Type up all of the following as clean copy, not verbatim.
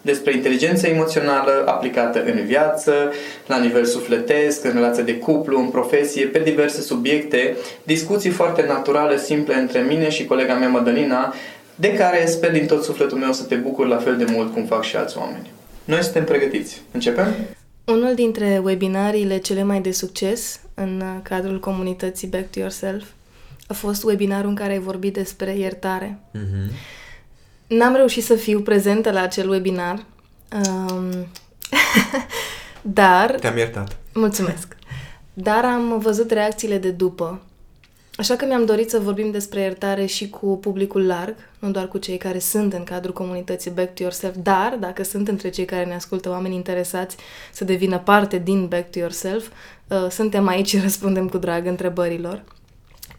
despre inteligența emoțională aplicată în viață, la nivel sufletesc, în relație de cuplu, în profesie, pe diverse subiecte, discuții foarte naturale, simple între mine și colega mea Madalina, de care sper din tot sufletul meu să te bucuri la fel de mult cum fac și alți oameni. Noi suntem pregătiți. Începem? Unul dintre webinariile cele mai de succes în cadrul comunității Back to Yourself a fost webinarul în care ai vorbit despre iertare. Mhm. N-am reușit să fiu prezentă la acel webinar, dar... Te-am iertat. Mulțumesc. Dar am văzut reacțiile de după. Așa că mi-am dorit să vorbim despre iertare și cu publicul larg, nu doar cu cei care sunt în cadrul comunității Back to Yourself, dar dacă sunt între cei care ne ascultă oameni interesați să devină parte din Back to Yourself, suntem aici și răspundem cu drag întrebărilor.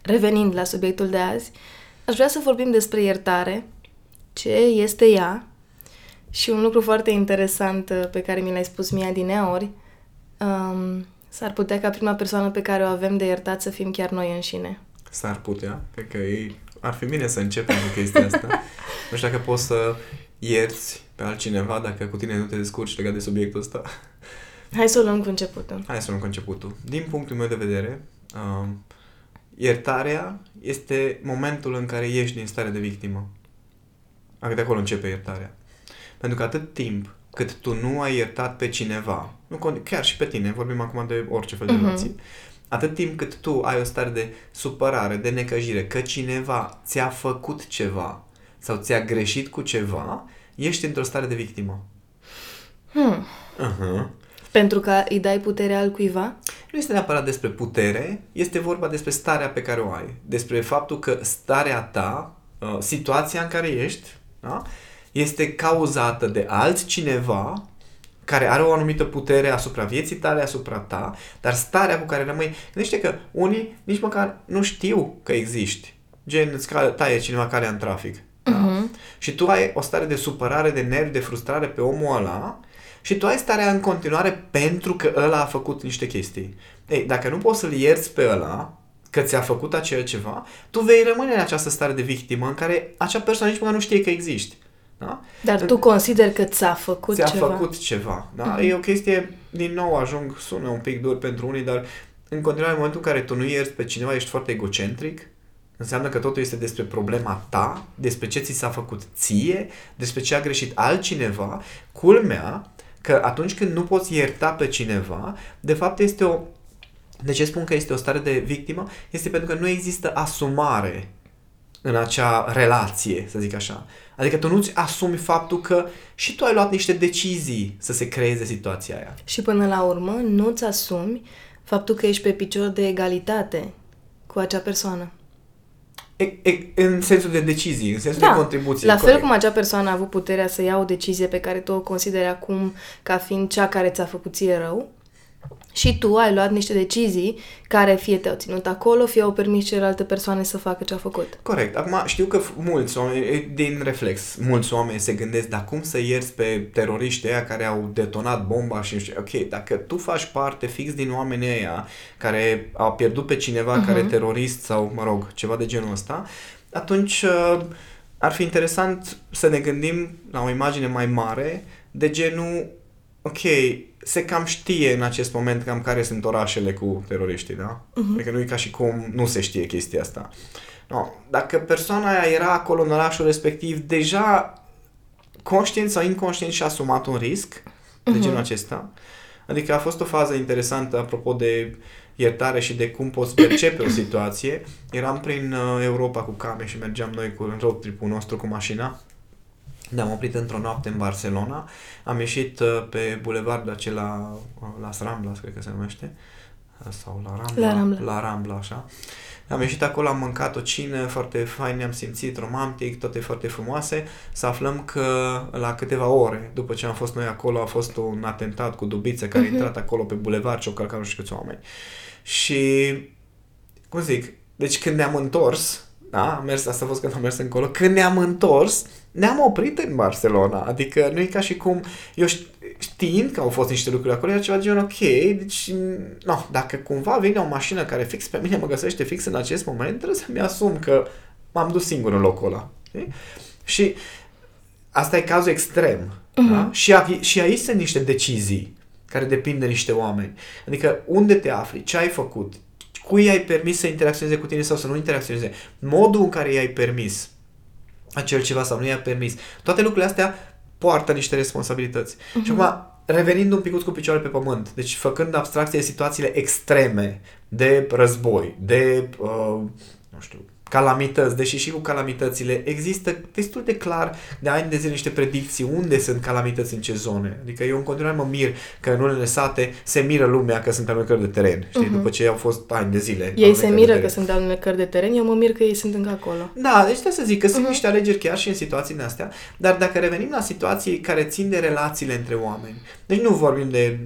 Revenind la subiectul de azi, aș vrea să vorbim despre iertare, ce este ea și un lucru foarte interesant pe care mi l-ai spus mie adineori, s-ar putea ca prima persoană pe care o avem de iertat să fim chiar noi înșine. S-ar putea, cred că ar fi bine să începem cu chestia asta. Nu știu dacă poți să ierți pe altcineva dacă cu tine nu te descurci legat de subiectul ăsta. Hai să o luăm cu începutul. Din punctul meu de vedere, iertarea este momentul în care ieși din starea de victimă. De acolo începe iertarea. Pentru că atât timp cât tu nu ai iertat pe cineva, chiar și pe tine, vorbim acum de orice fel de relații, atât timp cât tu ai o stare de supărare, de necăjire, că cineva ți-a făcut ceva sau ți-a greșit cu ceva, ești într-o stare de victimă. Pentru că îi dai puterea altcuiva? Nu este neapărat despre putere, este vorba despre starea pe care o ai. Despre faptul că starea ta, situația în care ești, da? Este cauzată de altcineva care are o anumită putere asupra vieții tale, asupra ta, dar starea cu care rămâi... Gândește că unii nici măcar nu știu că existi. Gen, îți taie cineva calea în trafic. Da? Și tu ai o stare de supărare, de nervi, de frustrare pe omul ăla și tu ai starea în continuare pentru că ăla a făcut niște chestii. Ei, dacă nu poți să-l ierți pe ăla că ți-a făcut acel ceva, tu vei rămâne în această stare de victimă în care acea persoană nici măcar nu știe că existi. Da? Dar tu consideri că ți-a făcut ceva. Da? E o chestie, din nou ajung, sună un pic dur pentru unii, dar în continuare, în momentul în care tu nu ierți pe cineva, ești foarte egocentric. Înseamnă că totul este despre problema ta, despre ce ți s-a făcut ție, despre ce a greșit altcineva. Culmea că atunci când nu poți ierta pe cineva, de fapt este o... De ce spun că este o stare de victimă? Este pentru că nu există asumare în acea relație, să zic așa. Adică tu nu-ți asumi faptul că și tu ai luat niște decizii să se creeze situația aia. Și până la urmă nu-ți asumi faptul că ești pe picior de egalitate cu acea persoană. În sensul de decizii, în sensul de contribuții. La fel corect. Cum acea persoană a avut puterea să ia o decizie pe care tu o consideri acum ca fiind cea care ți-a făcut ție rău, și tu ai luat niște decizii care fie te-au ținut acolo, fie au permis celelalte persoane să facă ce-au făcut. Corect. Acum știu că mulți oameni, din reflex, mulți oameni se gândesc, dar cum să ierți pe teroriștii aia care au detonat bomba și nu știu, ok, dacă tu faci parte fix din oamenii aia care au pierdut pe cineva care e terorist sau, mă rog, ceva de genul ăsta, atunci ar fi interesant să ne gândim la o imagine mai mare de genul, ok, se cam știe în acest moment cam care sunt orașele cu teroriștii, da? Adică nu e ca și cum nu se știe chestia asta. No. Dacă persoana aia era acolo în orașul respectiv, deja conștient sau inconștient și-a asumat un risc de genul acesta. Adică a fost o fază interesantă, apropo de iertare și de cum poți percepe o situație. Eram prin Europa cu Came și mergeam noi cu road trip-ul nostru cu mașina. Ne-am oprit într-o noapte în Barcelona. Am ieșit pe bulevardul acela, la Rambla, cred că se numește, sau la Rambla, la Rambla, așa. Am ieșit acolo, am mâncat o cină foarte fain, ne-am simțit romantic, toate foarte frumoase. Să aflăm că la câteva ore după ce am fost noi acolo, a fost un atentat cu dubițe care a intrat acolo pe bulevard și au călcat nu știu câți oameni. Și, cum zic, deci când ne-am întors, da, am mers, asta a fost când am mers încolo, când ne-am întors, ne-am oprit în Barcelona. Adică nu e ca și cum, eu știind că au fost niște lucruri acolo, era ceva de genul, ok, deci, no, dacă cumva vine o mașină care fix pe mine mă găsește fix în acest moment, trebuie să-mi asum că m-am dus singur în locul ăla. Știi? Și asta e cazul extrem. Da? Și aici sunt niște decizii care depind de niște oameni. Adică unde te afli, ce ai făcut, cui ai permis să interacționeze cu tine sau să nu interacționeze, modul în care i-ai permis acel ceva sau nu i-ai permis. Toate lucrurile astea poartă niște responsabilități. Și acum, revenind un pic cu picioarele pe pământ, deci făcând abstracție de situațiile extreme, de război, de, nu știu, calamități, deși și cu calamitățile există destul de clar de ani de zile niște predicții unde sunt calamități, în ce zone. Adică eu în continuare mă mir că în unele sate se miră lumea că sunt alunecări de teren, știi, după ce au fost ani de zile. Ei se miră că sunt alunecări de teren, eu mă mir că ei sunt încă acolo. Da, deci trebuie să zic că sunt niște alegeri chiar și în situațiile astea, dar dacă revenim la situații care țin de relațiile între oameni, deci nu vorbim de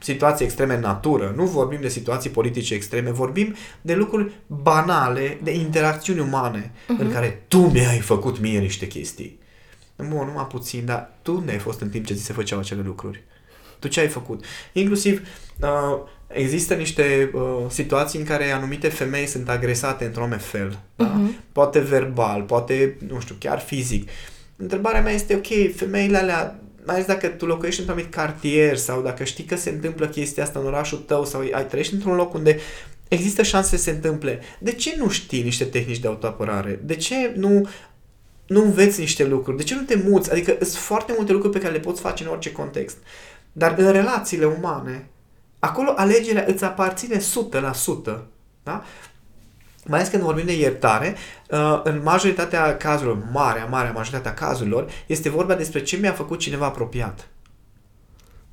situații extreme în natură, nu vorbim de situații politice extreme, vorbim de lucruri banale, de interacțiuni umane, în care tu mi-ai făcut mie niște chestii. Bun, numai puțin, dar tu unde ai fost în timp ce ți se făceau acele lucruri? Tu ce ai făcut? Inclusiv există niște situații în care anumite femei sunt agresate într-un anume fel. Da? Poate verbal, poate, nu știu, chiar fizic. Întrebarea mea este, ok, femeile alea, mai ales dacă tu locuiești într-un anumit cartier sau dacă știi că se întâmplă chestia asta în orașul tău sau ai trăiești într-un loc unde există șanse să se întâmple, de ce nu știi niște tehnici de autoapărare? De ce nu înveți niște lucruri? De ce nu te muți? Adică sunt foarte multe lucruri pe care le poți face în orice context. Dar în relațiile umane, acolo alegerea îți aparține 100%. Da? Mai ales când vorbim de iertare, în majoritatea cazurilor, marea majoritatea cazurilor, este vorba despre ce mi-a făcut cineva apropiat.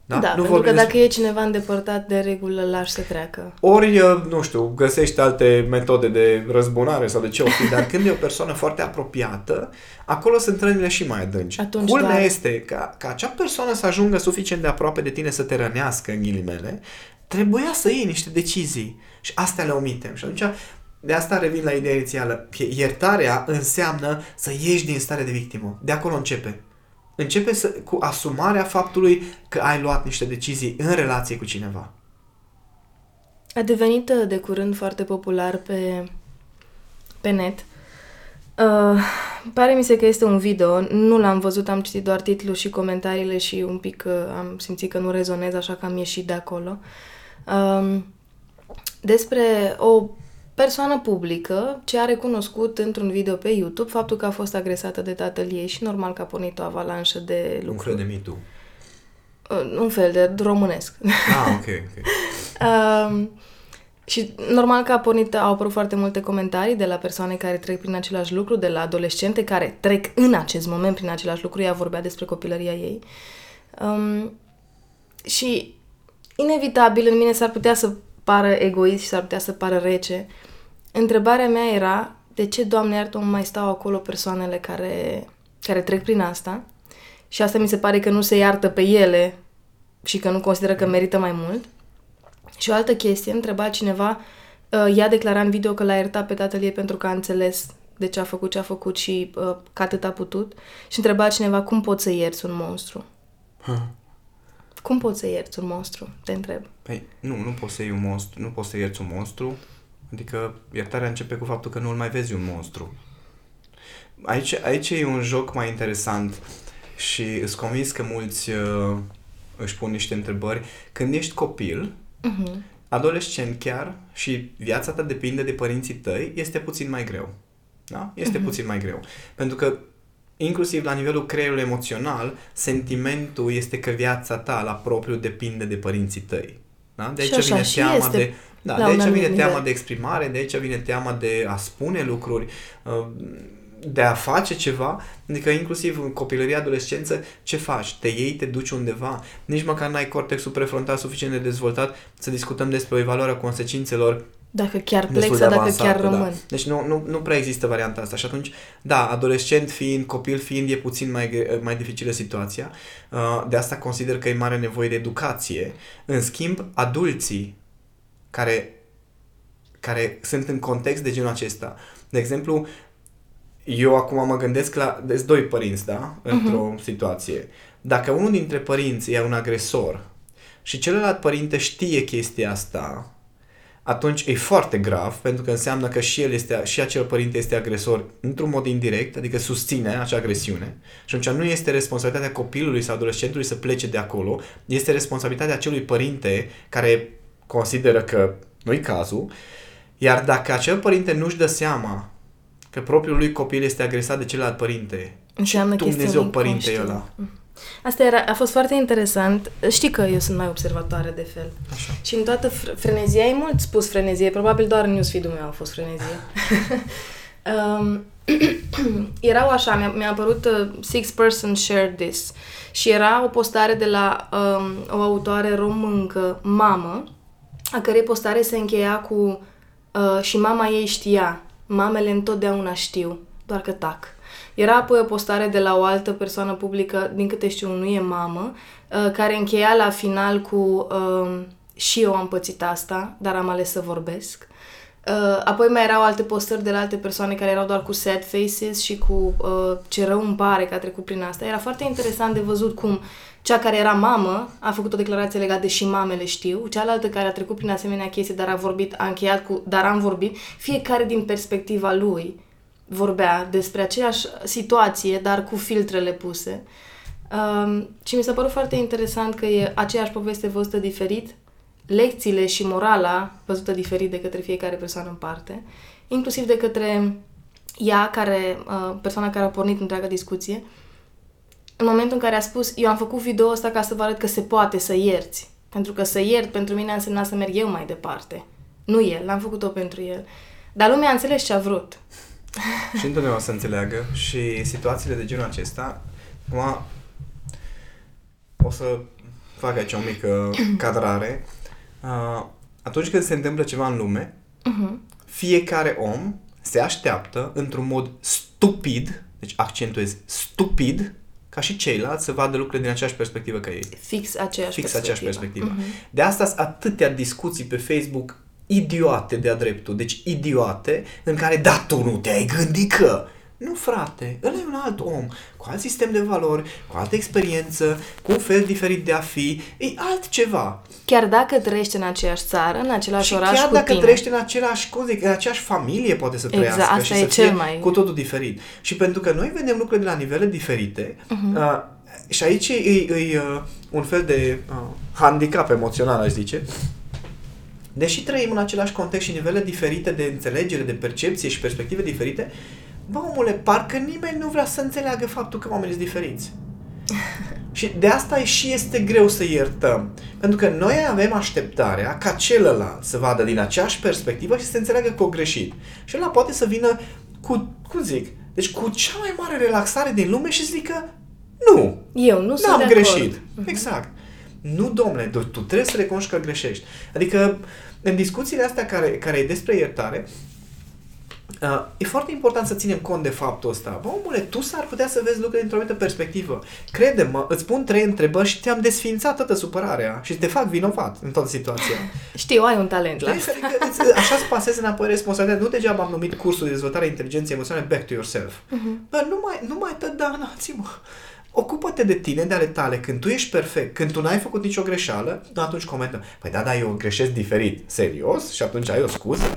Da, da, pentru că dacă e cineva îndepărtat, de regulă lași să treacă. Ori, nu știu, găsești alte metode de răzbunare sau de ce o fi, dar când e o persoană foarte apropiată, acolo sunt rănile și mai adânci. Atunci, culmea este ca acea persoană să ajungă suficient de aproape de tine să te rănească, în ghilimele, trebuia să iei niște decizii și astea le omitem. Și atunci, de asta revin la ideea inițială. Iertarea înseamnă să ieși din starea de victimă. De acolo începe. Începe cu asumarea faptului că ai luat niște decizii în relație cu cineva. A devenit de curând foarte popular pe net. Pare mi se că este un video. Nu l-am văzut, am citit doar titlul și comentariile și un pic am simțit că nu rezonez, așa că am ieșit de acolo. Despre o persoană publică ce a recunoscut într-un video pe YouTube faptul că a fost agresată de tatăl ei și normal că a pornit o avalanșă de lucruri. Un fel de Me Too. Un fel de românesc. Ah, ok. Și normal că au apărut foarte multe comentarii de la persoane care trec prin același lucru, de la adolescente care trec în acest moment prin același lucru. Ea vorbea despre copilăria ei. Și inevitabil în mine s-ar putea să pară egoist și s-ar putea să pară rece. Întrebarea mea era, de ce, Doamne iartă, mai stau acolo persoanele care trec prin asta? Și asta mi se pare că nu se iartă pe ele și că nu consideră că merită mai mult. Și o altă chestie, întreba cineva, ea declara în video că l-a iertat pe tatăl ei pentru că a înțeles de ce a făcut și că atât a putut. Și întreba cineva, cum poți să ierți un monstru? Cum poți să ierți un monstru? Te întreb. Păi, nu poți să ierți un monstru. Adică iertarea începe cu faptul că nu îl mai vezi un monstru. Aici e un joc mai interesant și îți convins că mulți își pun niște întrebări. Când ești copil, adolescent chiar, și viața ta depinde de părinții tăi, este puțin mai greu. Da? Este puțin mai greu. Pentru că inclusiv la nivelul creierului emoțional, sentimentul este că viața ta la propriu depinde de părinții tăi. Da? De aici vine teama de Da, de aici vine teama de exprimare, de aici vine teama de a spune lucruri, de a face ceva, adică inclusiv în copilărie, adolescență, ce faci? Te iei, te duci undeva, nici măcar n-ai cortexul prefrontal suficient de dezvoltat să discutăm despre o evaluare a consecințelor. Dacă chiar plec sau dacă chiar rămân. Da. Deci nu prea există varianta asta și atunci, da, adolescent fiind, copil fiind, e puțin mai dificilă situația. De asta consider că e mare nevoie de educație. În schimb, adulții care sunt în context de genul acesta. De exemplu, eu acum mă gândesc la doi părinți, da? Într-o situație. Dacă unul dintre părinți e un agresor și celălalt părinte știe chestia asta, atunci e foarte grav, pentru că înseamnă că și acel părinte este agresor într-un mod indirect, adică susține acea agresiune. Și atunci nu este responsabilitatea copilului sau adolescentului să plece de acolo, este responsabilitatea acelui părinte care consideră că nu-i cazul, iar dacă acel părinte nu-și dă seama că propriul lui copil este agresat de celălalt părinte, înseamnă Dumnezeu părinte e ăla. Asta a fost foarte interesant. Știi că eu sunt mai observatoare de fel. Așa. Și în toată frenezia, e mult spus frenezie, probabil doar în newsfeed-ul meu a fost frenezie. Erau așa, mi-a apărut Six Person Share This și era o postare de la o autoare româncă, mamă, a cărei postare se încheia cu și mama ei știa, mamele întotdeauna știu, doar că tac. Era apoi o postare de la o altă persoană publică, din câte știu, nu e mamă, care încheia la final cu și eu am pățit asta, dar am ales să vorbesc. Apoi mai erau alte postări de la alte persoane care erau doar cu sad faces și cu ce rău îmi pare că a trecut prin asta. Era foarte interesant de văzut cum cea care era mamă a făcut o declarație legată de și mamele știu, cealaltă care a trecut prin asemenea chestii, dar a încheiat cu dar am vorbit, fiecare din perspectiva lui vorbea despre aceeași situație, dar cu filtrele puse. Și mi s-a părut foarte interesant că e aceeași poveste văzută diferit, lecțiile și morala văzută diferit de către fiecare persoană în parte, inclusiv de către ea, persoana care a pornit întreaga discuție, în momentul în care a spus, eu am făcut video ăsta ca să vă arăt că se poate să ierți, pentru că să iert pentru mine a însemnat să merg eu mai departe. Nu el, l-am făcut-o pentru el. Dar lumea a înțeles ce a vrut. Și întotdeauna o să înțeleagă și situațiile de genul acesta. Acum o să fac aici o mică cadrare. Atunci când se întâmplă ceva în lume, fiecare om se așteaptă într-un mod stupid, deci accentuez stupid, ca și ceilalți să vadă lucrurile din aceeași perspectivă ca ei. Fix aceeași perspectivă. De asta sunt atâtea discuții pe Facebook idiote de-a dreptul, deci idiote în care, da, tu nu te-ai gândit că... Nu, frate, ăla e un alt om, cu alt sistem de valori, cu altă experiență, cu un fel diferit de a fi, e altceva. Chiar dacă trăiești în aceeași țară, în același oraș cu tine. Și chiar dacă trăiești în aceeași familie poate să trăiască și să fie cu totul diferit. Și pentru că noi vedem lucruri de la nivele diferite, și aici e un fel de handicap emoțional, aș zice. Deși trăim în același context și nivele diferite de înțelegere, de percepție și perspective diferite, bă, omule, parcă nimeni nu vrea să înțeleagă faptul că oamenii sunt diferiți. Și de asta și este greu să iertăm. Pentru că noi avem așteptarea ca celălalt să vadă din aceeași perspectivă și să înțeleagă că o greșit. Și ăla poate să vină cu, cum zic, deci cu cea mai mare relaxare din lume și să zică, nu, eu nu am greșit. Exact. Nu, domnule, tu trebuie să recunoști că greșești. Adică, în discuțiile astea care e despre iertare, e foarte important să ținem cont de faptul ăsta. Bă, omule, tu s-ar putea să vezi lucrurile dintr-o anumită perspectivă. Crede-mă, îți pun 3 întrebări și te-am desființat toată supărarea și te fac vinovat în toată situația. Știu, ai un talent la asta. Adică, așa-ți pasezi înapoi responsabilitatea. Nu degeaba am numit cursul de dezvoltare a inteligenței emoționale Back to Yourself. Bă, nu mai tădanați-mă. Ocupă-te de tine, de ale tale. Când tu ești perfect, când tu n-ai făcut nicio greșeală, atunci comentă. Păi da, eu greșesc diferit. Serios? Și atunci ai o scuză?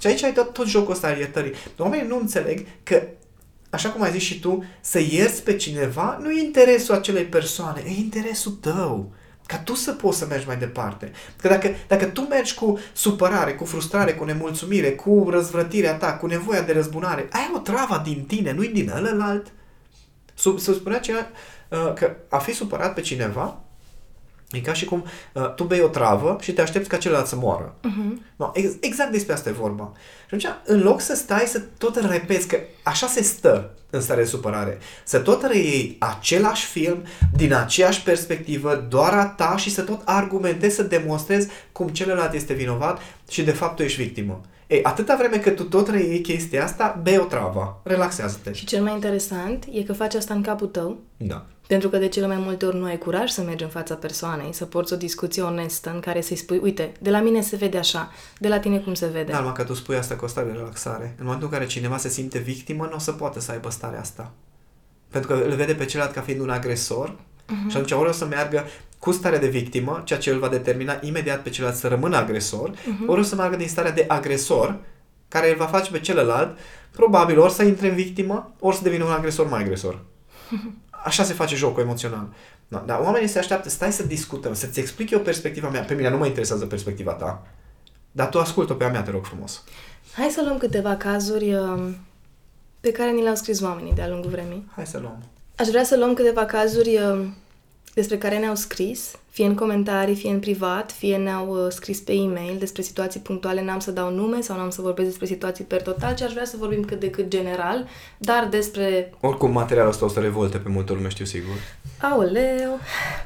Și aici ai tot jocul ăsta al iertării. Oamenii nu înțeleg că, așa cum ai zis și tu, să ierți pe cineva nu e interesul acelei persoane, e interesul tău. Ca tu să poți să mergi mai departe. Că dacă tu mergi cu supărare, cu frustrare, cu nemulțumire, cu răzvrătirea ta, cu nevoia de răzbunare, ai o travă din tine, nu-i din ălălalt. Spunea cineva că a fi supărat pe cineva E ca și cum tu bei o travă și te aștepți ca celălalt să moară. Uh-huh. No, exact despre asta e vorba. Și atunci, în loc să stai să tot repeți că așa se stă în stare de supărare, să tot reiei același film din aceeași perspectivă, doar a ta, și să tot argumentezi, să demonstrezi cum celălalt este vinovat și de fapt tu ești victimă. Ei, atâta vreme cât tu tot reiei chestia asta, bei o travă, relaxează-te. Și cel mai interesant e că faci asta în capul tău. Da. Pentru că de cele mai multe ori nu ai curaj să mergi în fața persoanei, să porți o discuție onestă în care să-i spui, uite, de la mine se vede așa, de la tine cum se vede. Da, mă, că tu spui asta cu o stare de relaxare. În momentul în care cineva se simte victimă, nu o să poată să aibă starea asta. Pentru că îl vede pe celălalt ca fiind un agresor, uh-huh, și atunci ori o să meargă cu starea de victimă, ceea ce îl va determina imediat pe celălalt să rămână agresor, uh-huh, ori o să meargă din starea de agresor, care îl va face pe celălalt, probabil ori să intre în victimă, ori să devină un agresor mai agresor. Uh-huh. Așa se face jocul emoțional. Da, dar oamenii se așteaptă, stai să discutăm, să-ți explic eu perspectiva mea. Pe mine nu mă interesează perspectiva ta, dar tu ascultă pe a mea, te rog frumos. Hai să luăm câteva cazuri pe care ni le-au scris oamenii de-a lungul vremii. Hai să luăm. Aș vrea să luăm câteva cazuri despre care ne-au scris, fie în comentarii, fie în privat, fie ne-au scris pe e-mail despre situații punctuale, n-am să dau nume sau n-am să vorbesc despre situații per total, ci aș vrea să vorbim cât de cât general, dar despre... Oricum, materialul ăsta o să revolte pe multă lume, știu sigur. Aoleu!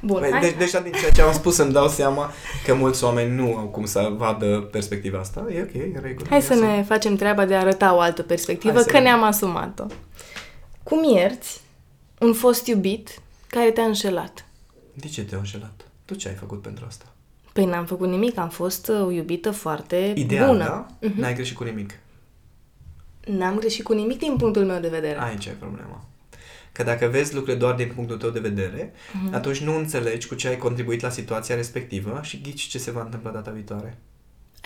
Bun, hai. Deja din ceea ce am spus îmi dau seama că mulți oameni nu au cum să vadă perspectiva asta. E ok, e regulă. Hai să ne facem treaba de a arăta o altă perspectivă, că ne-am asumat-o. Cum ierți un fost iubit care te-a înșelat? De ce te-a înșelat? Tu ce ai făcut pentru asta? Păi n-am făcut nimic, am fost o iubită foarte ideal, bună. Ideal, da? Uh-huh. N-ai greșit cu nimic. N-am greșit cu nimic din punctul meu de vedere. Aici e problema. Că dacă vezi lucrurile doar din punctul tău de vedere, uh-huh, atunci nu înțelegi cu ce ai contribuit la situația respectivă și ghici ce se va întâmpla data viitoare.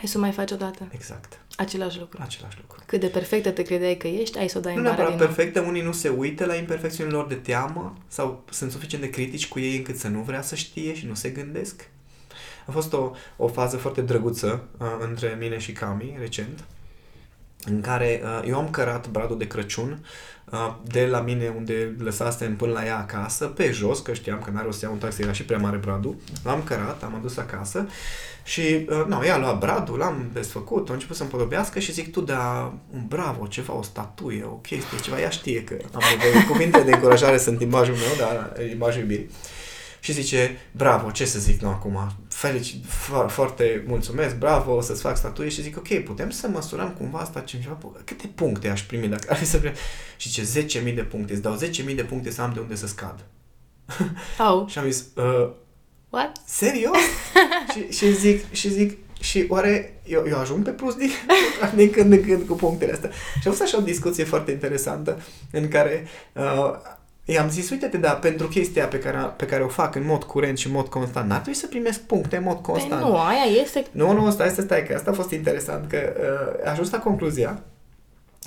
Ai să mai faci odată. Exact. Același lucru. Același lucru. Cât de perfectă te credeai că ești, ai să o dai în bară din nou. Nu neapărat perfectă, unii nu se uită la imperfecțiunile lor de teamă sau sunt suficient de critici cu ei încât să nu vrea să știe și nu se gândesc. A fost o fază foarte drăguță între mine și Cami, recent, în care eu am cărat bradul de Crăciun de la mine unde lăsasem până la ea acasă, pe jos, că știam că n-are rost să iau un taxi, era și prea mare bradul. L-am cărat, am adus acasă și ea a luat bradul, l-am desfăcut, a început să împodobească și zic, tu, da, un bravo, ceva, o statuie, o chestie, ceva, ea știe că am nevoie. Cuvinte de încurajare sunt limbajul meu, dar limbajul iubirii. Și zice, bravo, ce să zic, nu, acum, foarte mulțumesc, bravo, o să-ți fac statuie. Și zic, ok, putem să măsurăm cumva asta, ceva, câte puncte aș primi dacă ar fi să... Și zice, 10.000 de puncte, îți dau 10.000 de puncte să am de unde să scad. Au. Și am zis, what? Serios? și zic, și oare eu ajung pe plus din când în când cu punctele astea? Și a fost așa o discuție foarte interesantă în care... I-am zis, uite-te, dar pentru chestia pe care o fac în mod curent și în mod constant, n-ar trebui să primesc puncte în mod constant. Păi nu, aia este... Nu, stai, că asta a fost interesant, că a ajuns la concluzia.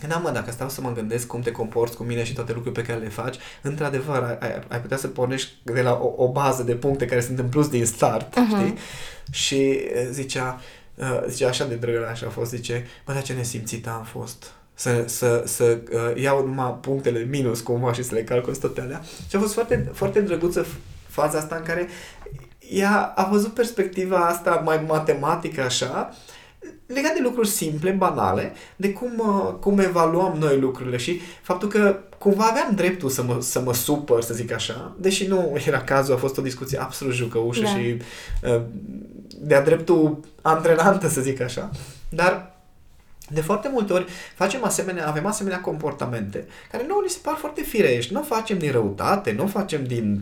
Da, mă, dacă stau să mă gândesc cum te comporți cu mine și toate lucrurile pe care le faci, într-adevăr, ai putea să pornești de la o bază de puncte care sunt în plus din start, uh-huh, știi? Și zicea așa de drăgă, așa a fost, zice, bă, dar ce nesimțită am fost... Să iau numai punctele minus cumva și să le calcul toate alea. Și a fost foarte, foarte drăguță faza asta în care ea a văzut perspectiva asta mai matematică așa, legat de lucruri simple, banale, de cum evaluăm noi lucrurile și faptul că cumva aveam dreptul să mă supăr, să zic așa, deși nu era cazul, a fost o discuție absolut jucăușă, da, și de-a dreptul antrenantă, să zic așa, dar de foarte multe ori avem asemenea comportamente care nouă ni se par foarte firești. Nu facem din răutate, nu facem nu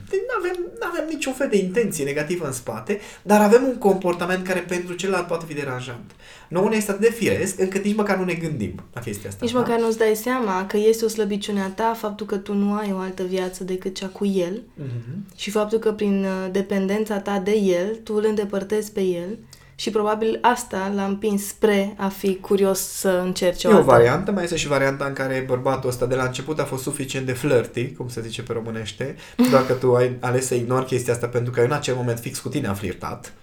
avem niciun fel de intenție negativă în spate, dar avem un comportament care pentru celălalt poate fi deranjant. Nouă ne este atât de firesc încât nici măcar nu ne gândim la chestia asta. Nici măcar nu-ți dai seama că este o slăbiciune a ta faptul că tu nu ai o altă viață decât cea cu el, mm-hmm, și faptul că prin dependența ta de el, tu îl îndepărtezi pe el. Și probabil asta l-a împins spre a fi curios să încerce o altă. E o variantă, mai este și varianta în care bărbatul ăsta de la început a fost suficient de flirty, cum se zice pe românește, doar că tu ai ales să ignori chestia asta pentru că în acel moment fix cu tine a flirtat.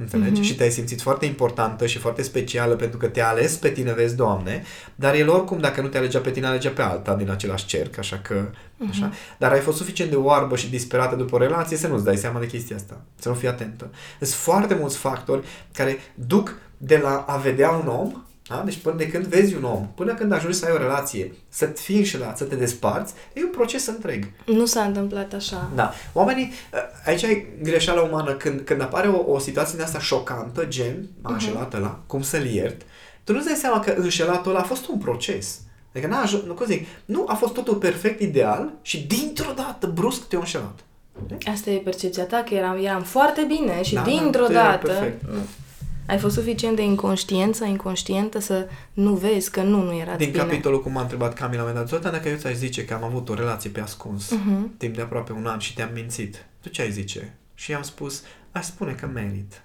înțelegi? Și te-ai simțit foarte importantă și foarte specială pentru că te-a ales pe tine, vezi, Doamne, dar el oricum, dacă nu te alegea pe tine, alegea pe alta din același cerc, așa că, așa. Dar ai fost suficient de oarbă și disperată după o relație să nu-ți dai seama de chestia asta, să nu fii atentă. Sunt foarte mulți factori care duc de la a vedea un om, da? Deci până de când vezi un om, până când ajungi să ai o relație, să-ți fii înșelat, să te desparți, e un proces întreg. Nu s-a întâmplat așa. Da. Oamenii, aici e greșeala umană, când apare o situație din asta șocantă, gen, m-a înșelat ăla, cum să-l iert, tu nu-ți dai seama că înșelatul ăla a fost un proces. Adică nu a fost totul perfect, ideal și dintr-o dată, brusc, te-a înșelat. Asta e percepția ta, că eram foarte bine și da, dintr-o dată... Ai fost suficient de inconștientă să nu vezi că nu erați bine. Din capitolul cum m-a întrebat Camila, mi-a dat, Zoltan, dacă eu ți-aș zice că am avut o relație pe ascuns timp de aproape un an și te-am mințit, tu ce ai zice? Și i-am spus, aș spune că merit.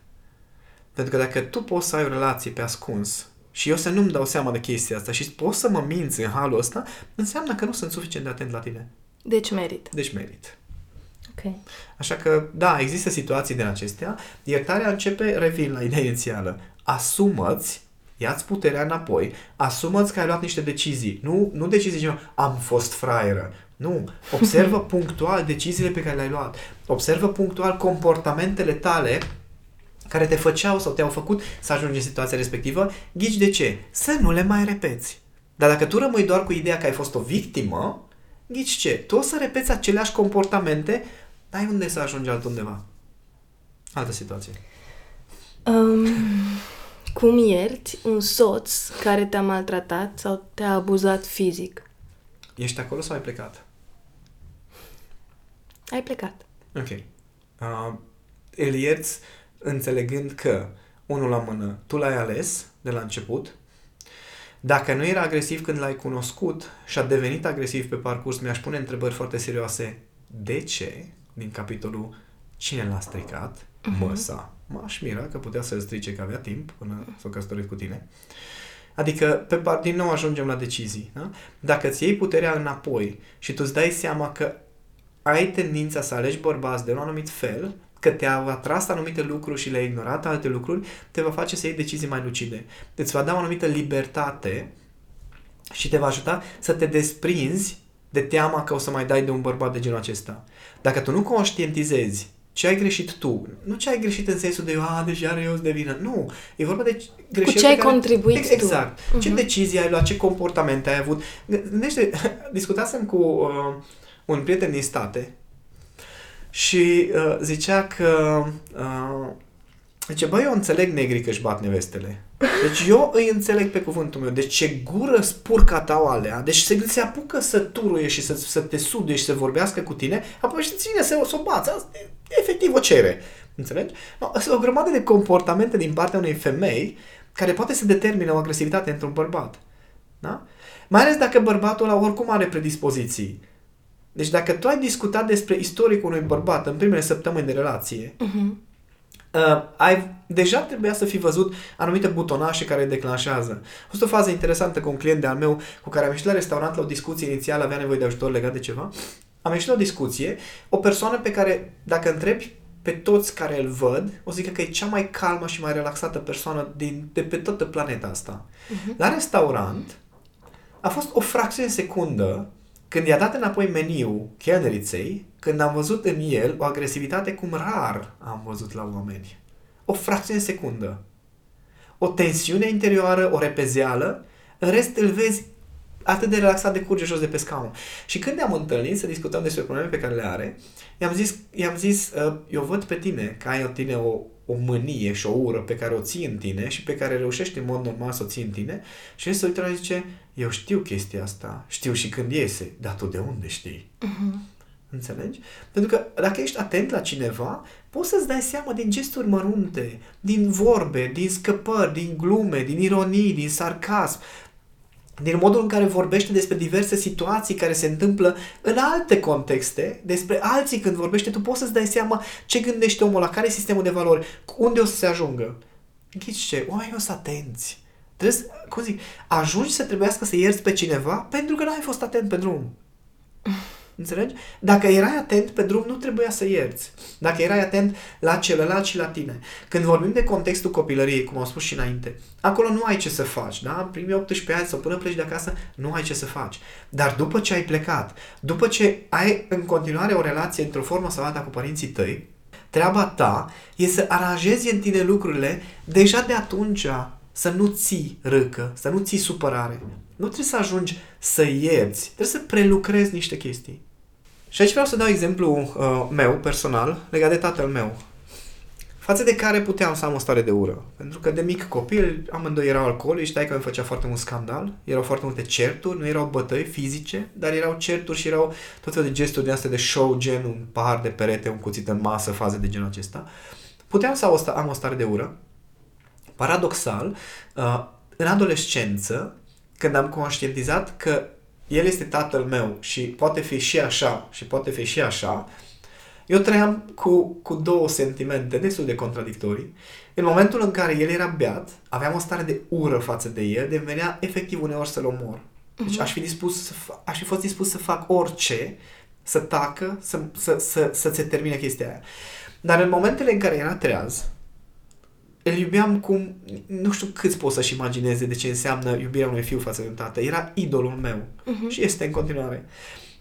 Pentru că dacă tu poți să ai o relație pe ascuns și eu să nu-mi dau seama de chestia asta și poți să mă minți în halul ăsta, înseamnă că nu sunt suficient de atent la tine. Deci merit. Okay. Așa că, da, există situații din acestea. Iertarea începe, revin la ideea inițială. Asumă-ți, ia-ți puterea înapoi, asumă-ți că ai luat niște decizii. Nu decizii genul, am fost fraieră. Nu. Observă punctual deciziile pe care le-ai luat. Observă punctual comportamentele tale care te făceau sau te-au făcut să ajungi în situația respectivă. Ghici de ce? Să nu le mai repeți. Dar dacă tu rămâi doar cu ideea că ai fost o victimă, ghici ce? Tu o să repeți aceleași comportamente, dar ai unde să ajungi altundeva. Altă situație. Cum ierți un soț care te-a maltratat sau te-a abuzat fizic? Ești acolo sau ai plecat? Ai plecat. Ok. Îl ierți înțelegând că, unul la mână, tu l-ai ales de la început. Dacă nu era agresiv când l-ai cunoscut și a devenit agresiv pe parcurs, mi-aș pune întrebări foarte serioase. De ce? Din capitolul cine l-a stricat? Măsa. M-aș mira că putea să-l strice, că avea timp până s-o căsătorit cu tine. Adică, din nou ajungem la decizii. Da? Dacă îți iei puterea înapoi și tu îți dai seama că ai tendința să alegi bărbați de un anumit fel, că te-au atras anumite lucruri și le-ai ignorat alte lucruri, te va face să iei decizii mai lucide. Îți va da o anumită libertate și te va ajuta să te desprinzi de teama că o să mai dai de un bărbat de genul acesta. Dacă tu nu conștientizezi ce ai greșit tu, nu ce ai greșit în sensul de deja are eu de vină, nu. E vorba de greșeli. Cu ce ai contribuit tu. Exact. Ce decizii ai luat, ce comportamente ai avut. Discutasem cu un prieten din State și zicea că zice, băi, eu înțeleg negrii că își bat nevestele. Deci eu îi înțeleg pe cuvântul meu. Deci ce gură spurcatau alea. Deci se apucă să turuie și să te sude și să vorbească cu tine, apoi și ține să o bață. Efectiv o cere. Înțelegi? No, o grămadă de comportamente din partea unei femei care poate să determine o agresivitate într-un bărbat. Da? Mai ales dacă bărbatul ăla oricum are predispoziții. Deci dacă tu ai discutat despre istoricul unui bărbat în primele săptămâni de relație, deja trebuia să fi văzut anumite butonașe care declanșează. A fost o fază interesantă cu un client de-al meu cu care am ieșit la restaurant la o discuție inițială, avea nevoie de ajutor legat de ceva. Am ieșit la o discuție, o persoană pe care, dacă întrebi pe toți care îl văd, o zică că e cea mai calmă și mai relaxată persoană de pe toată planeta asta. La restaurant a fost o fracție de secundă când i-a dat înapoi meniul chelneriței, când am văzut în el o agresivitate cum rar am văzut la oameni. O fracțiune de secundă. O tensiune interioară, o repezeală, în rest îl vezi atât de relaxat de curge jos de pe scaun. Și când ne-am întâlnit să discutăm despre probleme pe care le are, i-am zis eu văd pe tine că ai în tine o mânie și o ură pe care o ții în tine și pe care reușești în mod normal să o ții în tine, și el se uită și zice, eu știu chestia asta, știu și când iese, dar tu de unde știi? Înțelegi? Pentru că dacă ești atent la cineva, poți să-ți dai seama din gesturi mărunte, din vorbe, din scăpări, din glume, din ironii, din sarcasm, din modul în care vorbește despre diverse situații care se întâmplă în alte contexte, despre alții când vorbește, tu poți să-ți dai seama ce gândește omul, la care e sistemul de valori, unde o să se ajungă. Ghici ce? Oamenii o să atenți. Trebuie să, ajungi să trebuiască să ierți pe cineva pentru că n-ai fost atent pe drum. Înțelegi? Dacă erai atent pe drum, nu trebuia să ierți. Dacă erai atent la celălalt și la tine. Când vorbim de contextul copilăriei, cum am spus și înainte, acolo nu ai ce să faci, da? În primii 18 ani sau până pleci de acasă, nu ai ce să faci. Dar după ce ai plecat, după ce ai în continuare o relație într-o formă sau alta cu părinții tăi, treaba ta e să aranjezi în tine lucrurile deja de atunci, să nu ții râcă, să nu ții supărare. Nu trebuie să ajungi să ierți, trebuie să prelucrezi niște chestii. Și aici vreau să dau exemplu meu, personal, legat de tatăl meu, față de care puteam să am o stare de ură. Pentru că de mic copil, amândoi erau alcoolici, taică îmi făcea foarte mult scandal, erau foarte multe certuri, nu erau bătăi fizice, dar erau certuri și erau tot felul de gesturi de astea de show, gen un pahar de perete, un cuțit în masă, faze de genul acesta. Puteam să am o stare de ură. Paradoxal, în adolescență, când am conștientizat că el este tatăl meu și poate fi și așa și poate fi și așa, eu trăiam cu două sentimente destul de contradictorii. În momentul în care el era beat, aveam o stare de ură față de el, de venea efectiv uneori să-l omor. Deci aș fi fost dispus să fac orice, să tacă, să se termine chestia aia. Dar în momentele în care era treaz, îl iubeam cum... Nu știu câți pot să-și imagineze de ce înseamnă iubirea unui fiu față de un tată. Era idolul meu. Și este în continuare.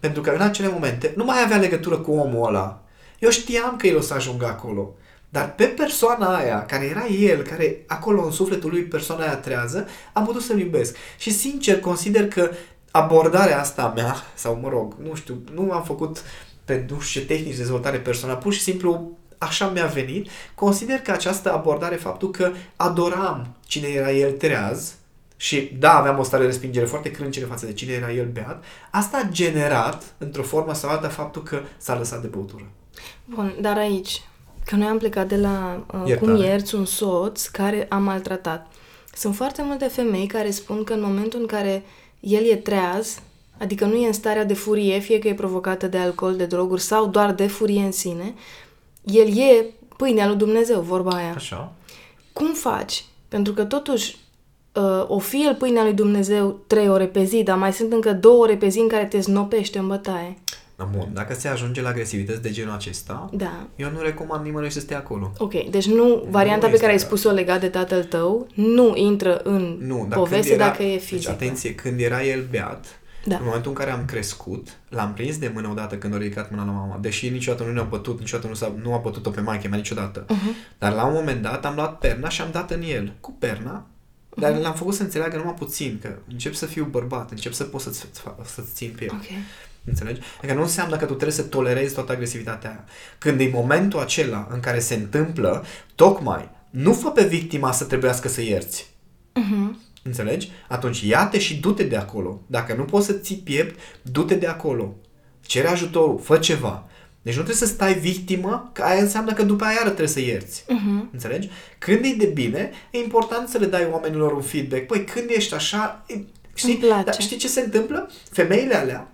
Pentru că în acele momente nu mai avea legătură cu omul ăla. Eu știam că el o să ajungă acolo. Dar pe persoana aia, care era el, care acolo în sufletul lui persoana aia trează, am putut să-l iubesc. Și sincer consider că abordarea asta a mea, sau mă rog, nu știu, nu am făcut pe dușe tehnici de dezvoltare personală, pur și simplu așa mi-a venit, consider că această abordare, faptul că adoram cine era el treaz și da, aveam o stare de respingere foarte crâncene față de cine era el beat, asta a generat, într-o formă sau alta, faptul că s-a lăsat de băutură. Bun, dar aici, că noi am plecat de la cum ierți un soț care a maltratat. Sunt foarte multe femei care spun că în momentul în care el e treaz, adică nu e în starea de furie, fie că e provocată de alcool, de droguri sau doar de furie în sine, el e pâinea lui Dumnezeu, vorba aia. Așa. Cum faci? Pentru că totuși o fi el pâinea lui Dumnezeu 3 ore pe zi, dar mai sunt încă 2 ore pe zi în care te znopește în bătaie. Bun, dacă se ajunge la agresivități de genul acesta, da, eu nu recomand nimănui să stea acolo. Ok, deci nu, varianta nu pe care ai spus-o legat de tatăl tău nu intră în poveste dacă e fizică. Deci, atenție, când era el beat, da, în momentul în care am crescut, l-am prins de mână odată când a ridicat mâna la mama, deși niciodată nu ne-a bătut, niciodată nu a bătut-o pe maică mea, niciodată. Dar la un moment dat am luat perna și am dat în el, cu perna, dar l-am făcut să înțeleagă numai puțin, că încep să fiu bărbat, încep să pot să-ți țin pe el. Okay. Înțelegi? Adică nu înseamnă că tu trebuie să tolerezi toată agresivitatea aia. Când e momentul acela în care se întâmplă, tocmai nu fă pe victima să trebuiască să ierți. Înțelegi? Atunci ia-te și du-te de acolo. Dacă nu poți să ții piept, du-te de acolo. Cere ajutorul, fă ceva. Deci nu trebuie să stai victimă, că aia înseamnă că după aia iară trebuie să ierți. Înțelegi? Când e de bine, e important să le dai oamenilor un feedback. Păi când ești așa, știi? Dar știi ce se întâmplă? Femeile alea,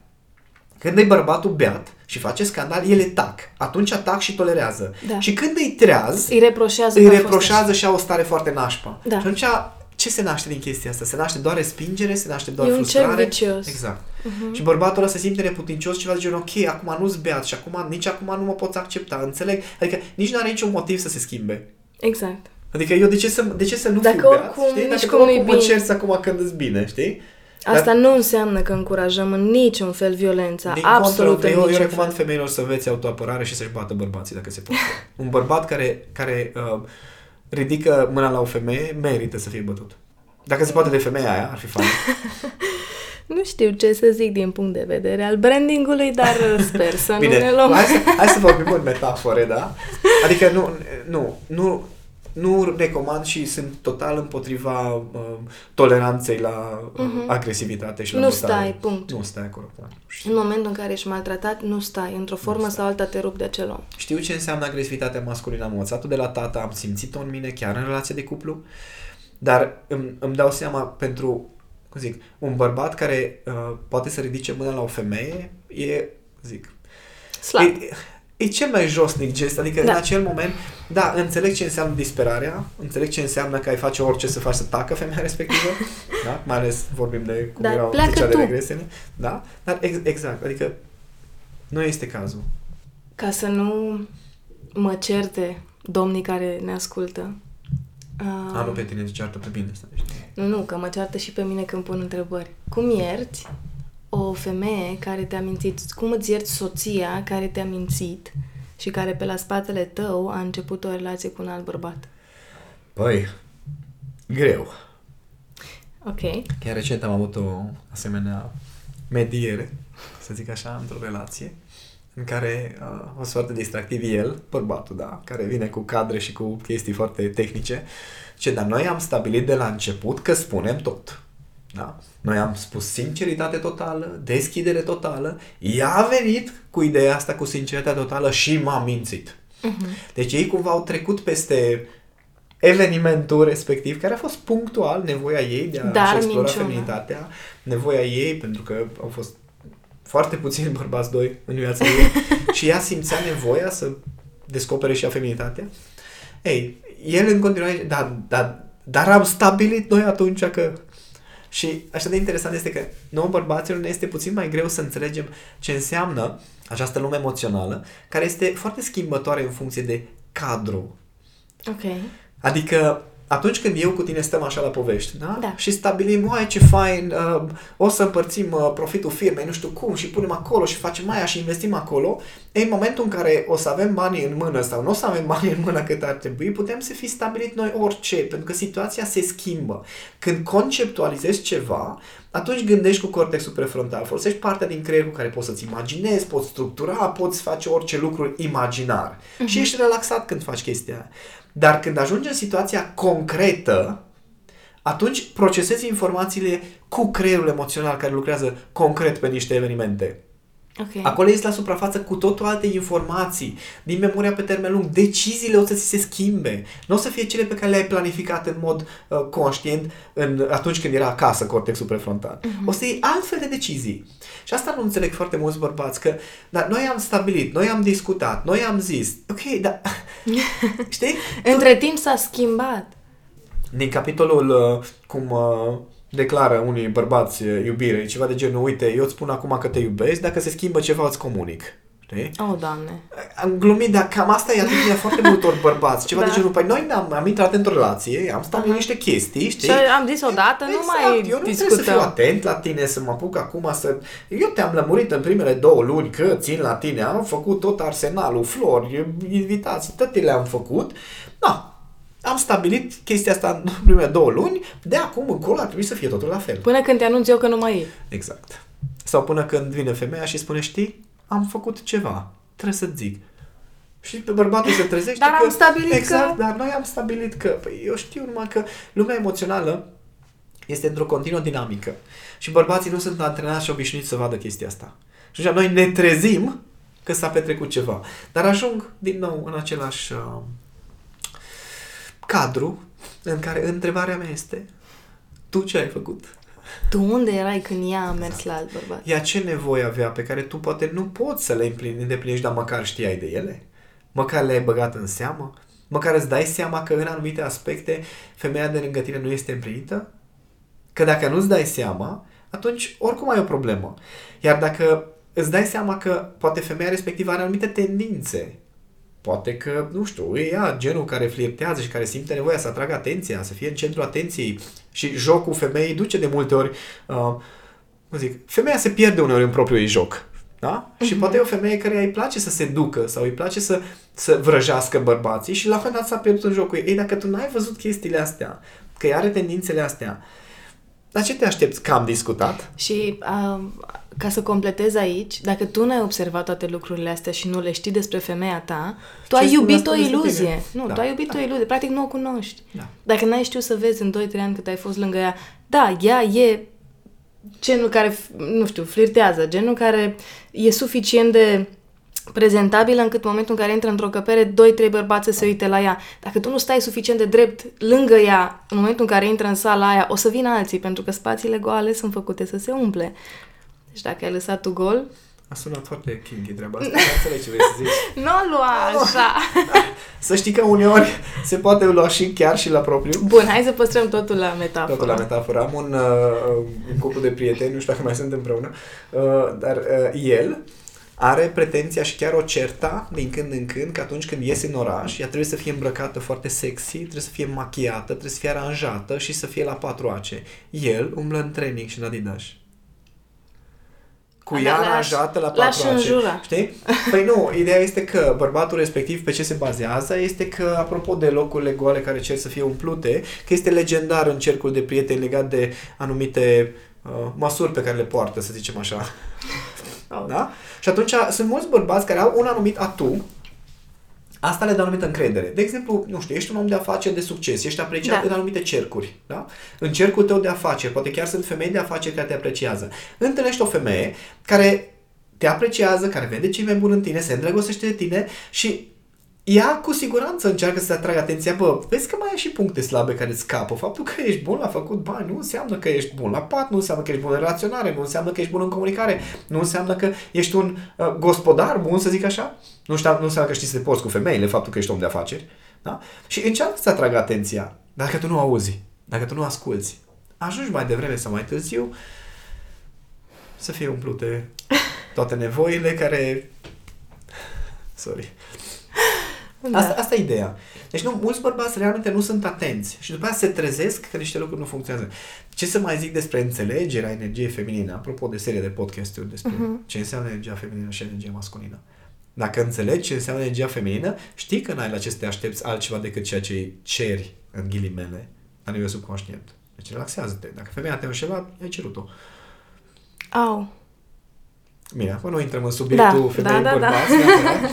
când e bărbatul beat și face scandal, ele tac. Atunci tac și tolerează. Da. Și când îi treaz, îi reproșează și au o stare foarte nașpa. Da. Și atunci ce se naște din chestia asta? Se naște doar respingere, se naște doar frustrare. E un cerc vicios. Exact. Și bărbatul ăla se simte neputincios și va zice, ok, acum nu-ți beat și nici acum nu mă poți accepta, înțeleg? Adică nici nu are niciun motiv să se schimbe. Exact. Adică eu de ce să nu fiu beat? Știi? Dacă oricum mă cerți acum când îți bine, știi? Asta nu înseamnă că încurajăm în niciun fel violența, absolut în niciun fel. Eu recomand femeilor să învețe autoapărare și să-și bată bărbații, dacă se poate. Un bărbat care ridică mâna la o femeie, merită să fie bătut. Dacă se poate de femeia aia, ar fi fain. Nu știu ce să zic din punct de vedere al brandingului, dar sper să bine, nu ne luăm. Hai să vorbim în metafore, da? Adică nu recomand și sunt total împotriva toleranței la agresivitate și la bătare. Nu stai, punct. Nu stai acolo. În momentul în care ești maltratat, nu stai. Într-o formă sau alta te rup de acel om. Știu ce înseamnă agresivitatea masculină. Am învățat-o de la tata, am simțit-o în mine, chiar în relație de cuplu, dar îmi dau seama pentru, cum zic, un bărbat care poate să ridice mâna la o femeie e, zic, slab. E cel mai josnic gest, adică în acel moment, da, înțeleg ce înseamnă disperarea, înțeleg ce înseamnă că ai face orice să faci să tacă femeia respectivă, da? Mai ales vorbim de cum erau zicea de regresele, da? Dar exact, adică Nu este cazul. Ca să nu mă certe domnii care ne ascultă. Nu pe tine, îți ceartă pe bine. Nu, că mă ceartă și pe mine când pun întrebări. Cum ierți o femeie care te-a mințit? Cum îți ierți soția care te-a mințit și care pe la spatele tău a început o relație cu un alt bărbat? Păi, greu. Ok. Chiar recent am avut o asemenea mediere, să zic așa, într-o relație în care o fost foarte distractiv el, bărbatul, da, care vine cu cadre și cu chestii foarte tehnice. Ce, dar noi am stabilit de la început că spunem tot. Da? Noi am spus sinceritate totală, deschidere totală. Ea a venit cu ideea asta, cu sinceritatea totală și m-a mințit. Uh-huh. Deci ei cumva au trecut peste evenimentul respectiv, care a fost punctual, nevoia ei de a explora feminitatea, nevoia ei, pentru că au fost foarte puțini bărbați doi în viața ei și ea simțea nevoia să descopere și ea feminitatea. Ei, el în continuare, dar am stabilit noi atunci că... Și așa de interesant este că nouă bărbaților ne este puțin mai greu să înțelegem ce înseamnă această lume emoțională, care este foarte schimbătoare în funcție de cadru. Ok. Adică atunci când eu cu tine stăm așa la povești, da? Da. Și stabilim, uai ce fain, o să împărțim profitul firmei, nu știu cum, și punem acolo și facem aia și investim acolo, ei, în momentul în care o să avem banii în mână sau nu o să avem banii în mână cât ar trebui, putem să fi stabilit noi orice, pentru că situația se schimbă. Când conceptualizezi ceva, atunci gândești cu cortexul prefrontal, folosești partea din creier cu care poți să-ți imaginezi, poți structura, poți face orice lucru imaginar. Uh-huh. Și ești relaxat când faci chestia aia. Dar când ajungi în situația concretă, atunci procesezi informațiile cu creierul emoțional care lucrează concret pe niște evenimente. Okay. Acolo ești la suprafață cu totul alte informații, din memoria pe termen lung. Deciziile o să ți se schimbe. Nu o să fie cele pe care le-ai planificat în mod conștient atunci când era acasă cortexul prefrontal. Uh-huh. O să iei altfel de decizii. Și asta nu înțeleg foarte mulți bărbați, că dar noi am stabilit, noi am discutat, noi am zis. Ok, dar... știi? Între timp s-a schimbat. Din capitolul cum... declară unii bărbați iubire, ceva de genul, uite, eu îți spun acum că te iubesc, dacă se schimbă ceva îți comunic. Știi? Oh, Doamne. Am glumit, dar cam asta e atitudinea foarte multor bărbați. Ceva de genul, păi noi am intrat într-o relație, am stabilit niște chestii, știi? Și am zis odată, exact, nu mai discutăm. Eu nu trebuie să fiu atent la tine, să mă apuc acum să... Eu te-am lămurit în primele 2 luni că țin la tine, am făcut tot arsenalul, flori, invitații, toate le-am făcut. Da. Am stabilit chestia asta în primele 2 luni, de acum încolo ar trebui să fie totul la fel. Până când te anunț eu că nu mai e. Exact. Sau până când vine femeia și spune, știi, am făcut ceva, trebuie să-ți zic. Și pe bărbatul se trezește dar că... am stabilit exact, că... dar noi am stabilit că... Păi eu știu numai că lumea emoțională este într-o continuă dinamică. Și bărbații nu sunt antrenați și obișnuiți să vadă chestia asta. Și așa noi ne trezim că s-a petrecut ceva. Dar ajung din nou în același... cadru în care întrebarea mea este, tu ce ai făcut? Tu unde erai când ea a mers la alt bărbat? Ea ce nevoie avea pe care tu poate nu poți să le îndeplinești, dar măcar știai de ele? Măcar le-ai băgat în seamă? Măcar îți dai seama că în anumite aspecte femeia de lângă tine nu este împlinită? Că dacă nu-ți dai seama, atunci oricum ai o problemă. Iar dacă îți dai seama că poate femeia respectivă are anumite tendințe, poate că, nu știu, e ea genul care flirtează și care simte nevoia să atragă atenția, să fie în centrul atenției și jocul femeii duce de multe ori, cum zic, femeia se pierde uneori în propriul ei joc, da? Uh-huh. Și poate e o femeie care îi place să se ducă sau îi place să vrăjească bărbații și la un moment dat s-a pierdut în jocul ei. Ei, dacă tu n-ai văzut chestiile astea, că ea are tendințele astea, la ce te aștepți? Că am discutat. Și ca să completez aici, dacă tu n-ai observat toate lucrurile astea și nu le știi despre femeia ta, tu ce ai iubit o iluzie. Nu, da. Tu ai iubit o iluzie. Practic nu o cunoști. Da. Dacă n-ai știut să vezi în 2-3 ani cât ai fost lângă ea, da, ea e genul care, nu știu, flirtează, genul care e suficient de prezentabilă încât în momentul în care intră într-o căpere 2-3 bărbați să se uite la ea. Dacă tu nu stai suficient de drept lângă ea în momentul în care intră în sala aia, o să vină alții, pentru că spațiile goale sunt făcute să se umple. Deci dacă ai lăsat tu gol... A sunat foarte kinky treaba asta, înțelegi ce vrei să zici. Nu lua așa! Să știi că uneori se poate lua și chiar și la propriu. Bun, hai să păstrăm totul la metaforă. Totul la metaforă. Am un cuplu de prieteni, nu știu dacă mai sunt împreună, dar el... are pretenția și chiar o certa din când în când că atunci când iese în oraș, ea trebuie să fie îmbrăcată foarte sexy, trebuie să fie machiată, trebuie să fie aranjată și să fie la patru ace. El umblă în training și în Adidas. Cu ea aranjată la patru ace. Știi? Păi nu, ideea este că bărbatul respectiv pe ce se bazează este că, apropo de locurile goale care cer să fie umplute, că este legendar în cercul de prieteni legat de anumite măsuri pe care le poartă, să zicem așa. Da? Și atunci sunt mulți bărbați care au un anumit atu, asta le dă anumită încredere. De exemplu, nu știu, ești un om de afaceri de succes, ești apreciat în anumite cercuri, da? În cercul tău de afaceri, poate chiar sunt femei de afaceri care te apreciază. Întâlnești o femeie care te apreciază, care vede ce e mai bun în tine, se îndrăgostește de tine și ea cu siguranță încearcă să atragă atenția, bă, vezi că mai ai și puncte slabe care îți scapă. Faptul că ești bun la făcut bani nu înseamnă că ești bun la pat, nu înseamnă că ești bun în relaționare, nu înseamnă că ești bun în comunicare, nu înseamnă că ești un gospodar bun, să zic așa. Nu înseamnă că știi să te porți cu femeile, faptul că ești om de afaceri. Da? Și încearcă să atragă atenția. Dacă tu nu auzi, dacă tu nu asculți, ajungi mai devreme sau mai târziu să fie umplute toate nevoile care... Sorry... Da. Asta e ideea. Deci nu, mulți bărbați realmente nu sunt atenți și după aceea se trezesc că niște lucruri nu funcționează. Ce să mai zic despre înțelegerea energiei feminine, apropo de serie de podcasturi despre ce înseamnă energia feminină și energia masculină. Dacă înțelegi ce înseamnă energia feminină, știi că n-ai la ce să te aștepți altceva decât ceea ce ceri, în ghilimele, la nivel subconștient. Deci relaxează-te. Dacă femeia te-a înșelat, ai cerut-o. Au. Bine, acum nu intrăm în subiectul femei-bărbați, da.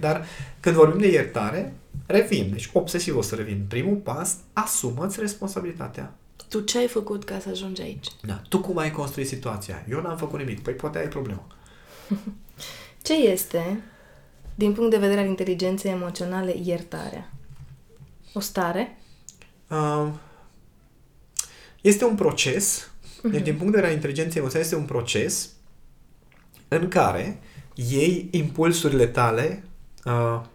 Dar când vorbim de iertare, revin. Deci, obsesiv o să revin. Primul pas, asumă-ți responsabilitatea. Tu ce ai făcut ca să ajungi aici? Da. Tu cum ai construit situația? Eu n-am făcut nimic. Păi poate ai problemă. Ce este, din punct de vedere al inteligenței emoționale, iertarea? O stare? Este un proces. Deci, din punct de vedere al inteligenței emoționale, este un proces în care iei impulsurile tale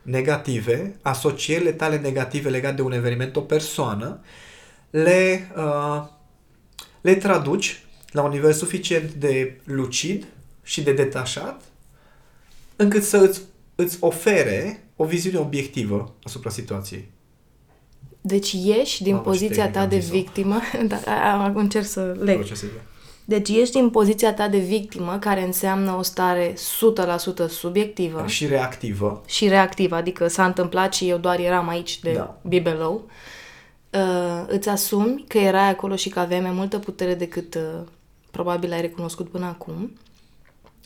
negative, asocierile tale negative legate de un eveniment, o persoană, le traduci la un nivel suficient de lucid și de detașat încât să îți ofere o viziune obiectivă asupra situației. Deci ieși din poziția ta de victimă. Da, încerc să leg. Procesele. Deci ești din poziția ta de victimă, care înseamnă o stare 100% subiectivă. Și reactivă. Și reactivă, adică s-a întâmplat și eu doar eram aici de bibelou. Îți asumi că erai acolo și că aveai mai multă putere decât probabil ai recunoscut până acum.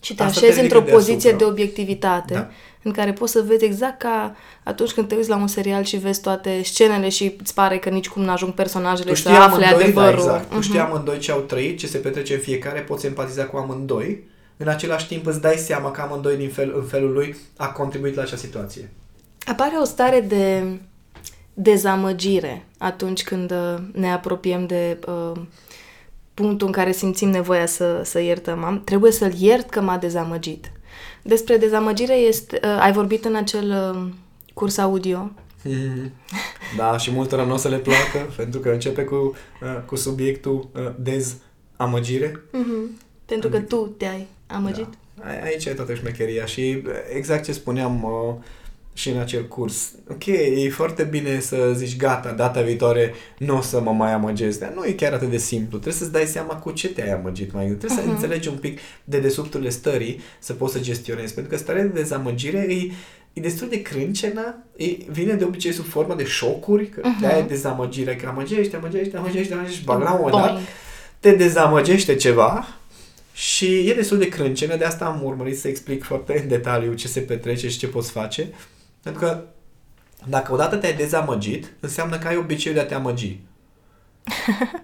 Și te așezi într-o poziție de obiectivitate, în care poți să vezi exact ca atunci când te uiți la un serial și vezi toate scenele și îți pare că nicicum n-ajung personajele să afle adevărul. Exact. Tu știi amândoi ce au trăit, ce se petrece în fiecare, poți empatiza cu amândoi. În același timp îți dai seama că amândoi în felul lui a contribuit la acea situație. Apare o stare de dezamăgire atunci când ne apropiem de... punctul în care simțim nevoia să iertăm. Trebuie să-l iert că m-a dezamăgit. Despre dezamăgire ai vorbit în acel curs audio. Da, și multora nu o să le placă, pentru că începe cu subiectul dezamăgire. Pentru că tu te-ai amăgit. Da. Aici e toată șmecheria și exact ce spuneam și în acel curs. Ok, e foarte bine să zici gata, data viitoare nu o să mă mai amăgesc, dar nu e chiar atât de simplu. Trebuie să-ți dai seama cu ce te-ai amăgit mai mult. Trebuie să înțelegi un pic de desubturile stării să poți să gestionezi. Pentru că starea de dezamăgire e destul de crâncenă, vine de obicei sub formă de șocuri, că de-aia e dezamăgire, că amăgești, la un moment dat te dezamăgește ceva. Și e destul de crâncenă, de asta am urmărit să explic foarte în detaliu ce se petrece și ce poți face. Pentru că dacă odată te-ai dezamăgit, înseamnă că ai obiceiul de a te amăgi.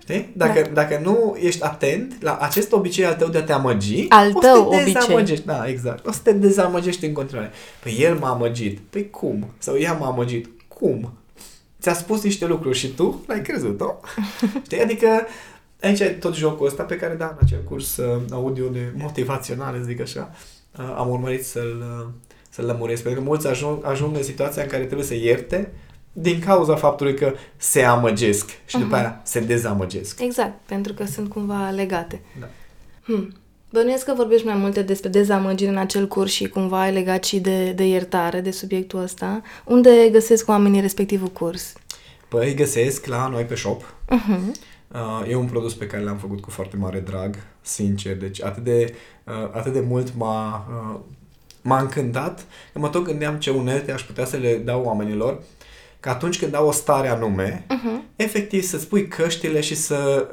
Știi? Dacă nu ești atent la acest obicei al tău de a te amăgi, dezamăgești. Da, exact. O să te dezamăgești în continuare. Păi el m-a amăgit. Păi cum? Sau ea m-a amăgit. Cum? Ți-a spus niște lucruri și tu l-ai crezut, nu? Știi? Adică aici e tot jocul ăsta pe care, da, în acel curs audio de motivaționale, zic așa, am urmărit să-l lămuresc. Pentru că mulți ajung în situația în care trebuie să ierte din cauza faptului că se amăgesc și după aia se dezamăgesc. Exact, pentru că sunt cumva legate. Da. Bănuiesc că vorbești mai multe despre dezamăgiri în acel curs și cumva ai legat și de iertare, de subiectul ăsta. Unde găsesc oamenii respectivul curs? Păi găsesc la noi pe shop. Uh-huh. E un produs pe care l-am făcut cu foarte mare drag, sincer. Deci atât de mult m-a încântat că mă tot gândeam ce unelte aș putea să le dau oamenilor, că atunci când dau o stare anume, uh-huh, efectiv să-ți pui căștile și să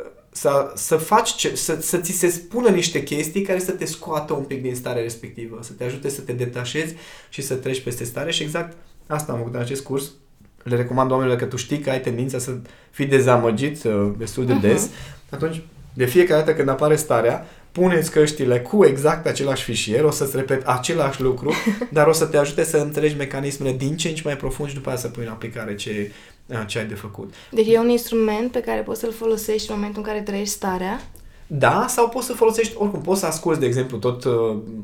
faci să ți se spună niște chestii care să te scoată un pic din starea respectivă, să te ajute să te detașezi și să treci peste stare. Și exact asta am făcut în acest curs. Le recomand oamenilor că tu știi că ai tendința să fii dezamăgit destul de des. Uh-huh. Atunci, de fiecare dată când apare starea, pune-ți căștile cu exact același fișier, o să-ți repet același lucru, dar o să te ajute să înțelegi mecanismele din ce în ce mai profund și după aceea să pui în aplicare ce ai de făcut. Deci e un instrument pe care poți să-l folosești în momentul în care trăiești starea? Da, sau poți să folosești, oricum, poți să asculți, de exemplu, tot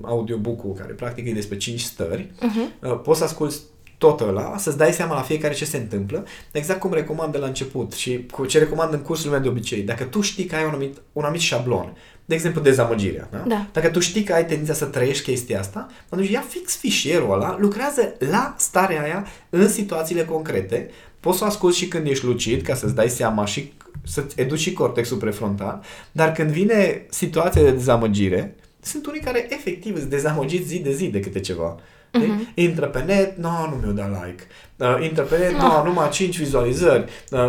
audiobook-ul, care practic e despre 5 stări, uh-huh, poți să asculți tot ăla, să-ți dai seama la fiecare ce se întâmplă, exact cum recomand de la început și ce recomand în cursul meu de obicei. Dacă tu știi că ai un anumit șablon, de exemplu dezamăgirea, da? Da. Dacă tu știi că ai tendința să trăiești chestia asta, atunci ia fix fișierul ăla, lucrează la starea aia în situațiile concrete, poți să o asculti și când ești lucid, ca să-ți dai seama și să-ți educi și cortexul prefrontal, dar când vine situația de dezamăgire, sunt unii care efectiv îți dezamăgiți zi de zi de câte ceva. Uh-huh. Intră pe net, nu mi-o da like. Intră pe net, numai 5 vizualizări.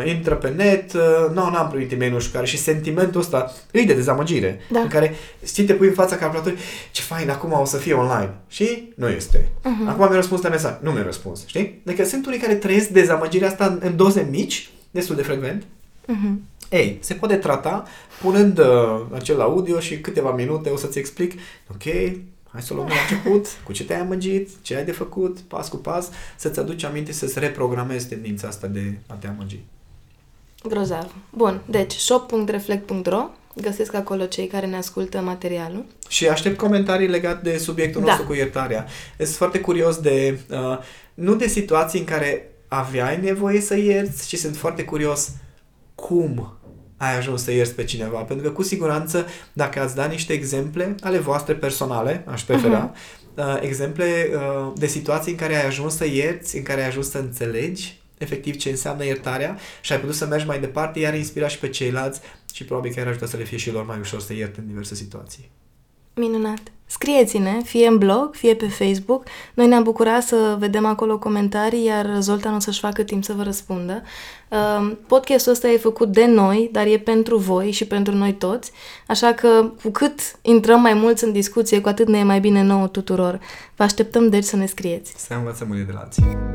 Intră pe net, n-am primit e-mail, nu știu care. Și sentimentul ăsta îi de dezamăgire, da, în care, știi, te pui în fața calculatorului, ce fain, acum o să fie online. Și nu este. Uh-huh. Acum mi-a răspuns la mesaj, nu mi-a răspuns, știi? Deci sunt unii care trăiesc dezamăgirea asta în doze mici, destul de frecvent. Uh-huh. Ei, se poate trata punând acel audio și câteva minute o să-ți explic, ok, hai să o luăm la început, cu ce te-ai amăgit, ce ai de făcut, pas cu pas, să-ți aduci aminte, să-ți reprogramezi tendința asta de a te amăgi. Grozav. Bun, deci shop.reflect.ro, găsesc acolo cei care ne ascultă materialul. Și aștept comentarii legate de subiectul nostru, da, cu iertarea. Sunt foarte curios de, nu de situații în care aveai nevoie să ierți, ci sunt foarte curios cum ai ajuns să ierți pe cineva, pentru că cu siguranță dacă ați dat niște exemple ale voastre personale, aș prefera, exemple de situații în care ai ajuns să ierți, în care ai ajuns să înțelegi efectiv ce înseamnă iertarea și ai putut să mergi mai departe, iar inspira și pe ceilalți și probabil că ai ajutat să le fie și lor mai ușor să ierte în diverse situații. Minunat! Scrieți-ne, fie în blog, fie pe Facebook. Noi ne-am bucurat să vedem acolo comentarii, iar Zoltan o să-și facă timp să vă răspundă. Podcastul ăsta e făcut de noi, dar e pentru voi și pentru noi toți, așa că cu cât intrăm mai mulți în discuție, cu atât ne e mai bine nouă tuturor. Vă așteptăm deci să ne scrieți. Să învățăm unii de la alții.